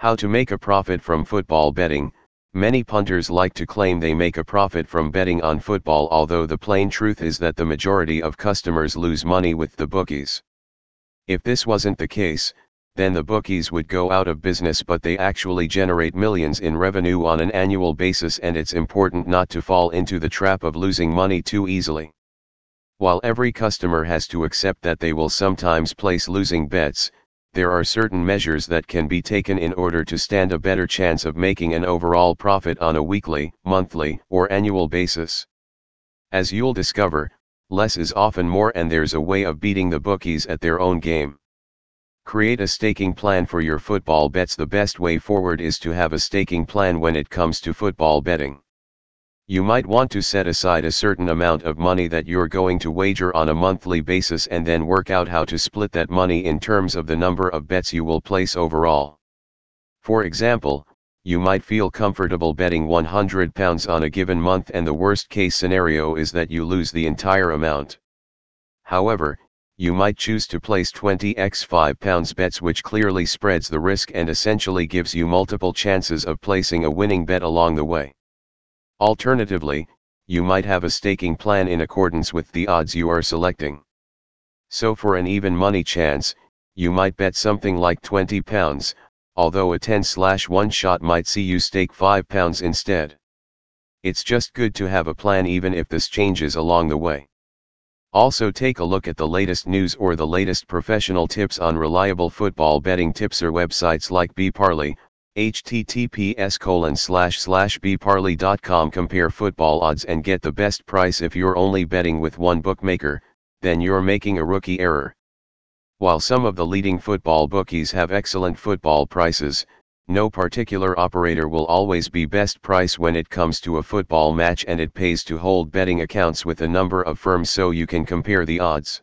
How to make a profit from football betting. Many punters like to claim they make a profit from betting on football, although the plain truth is that the majority of customers lose money with the bookies. If this wasn't the case, then the bookies would go out of business, but they actually generate millions in revenue on an annual basis, and it's important not to fall into the trap of losing money too easily. While every customer has to accept that they will sometimes place losing bets, there are certain measures that can be taken in order to stand a better chance of making an overall profit on a weekly, monthly, or annual basis. As you'll discover, less is often more, and there's a way of beating the bookies at their own game. Create a staking plan for your football bets. The best way forward is to have a staking plan when it comes to football betting. You might want to set aside a certain amount of money that you're going to wager on a monthly basis, and then work out how to split that money in terms of the number of bets you will place overall. For example, you might feel comfortable betting £100 on a given month, and the worst case scenario is that you lose the entire amount. However, you might choose to place 20x £5 bets, which clearly spreads the risk and essentially gives you multiple chances of placing a winning bet along the way. Alternatively, you might have a staking plan in accordance with the odds you are selecting. So for an even money chance, you might bet something like £20, although a 10/1 shot might see you stake £5 instead. It's just good to have a plan, even if this changes along the way. Also, take a look at the latest news or the latest professional tips on reliable football betting tips or websites like BParlay. https://bparlay.com. Compare football odds and get the best price. If you're only betting with one bookmaker, then you're making a rookie error. While some of the leading football bookies have excellent football prices, no particular operator will always be best price when it comes to a football match, and it pays to hold betting accounts with a number of firms so you can compare the odds.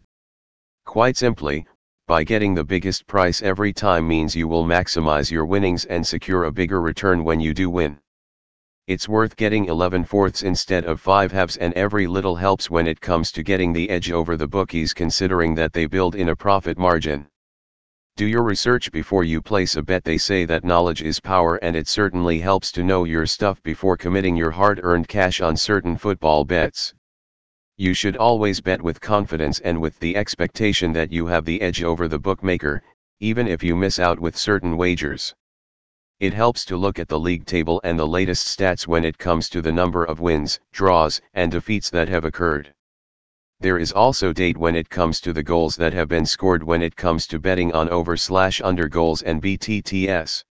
Quite simply, by getting the biggest price every time means you will maximize your winnings and secure a bigger return when you do win. It's worth getting 11/4 instead of 5/2, and every little helps when it comes to getting the edge over the bookies, considering that they build in a profit margin. Do your research before you place a bet. They say that knowledge is power, and it certainly helps to know your stuff before committing your hard-earned cash on certain football bets. You should always bet with confidence and with the expectation that you have the edge over the bookmaker, even if you miss out with certain wagers. It helps to look at the league table and the latest stats when it comes to the number of wins, draws, and defeats that have occurred. There is also data when it comes to the goals that have been scored when it comes to betting on over/under goals and BTTS.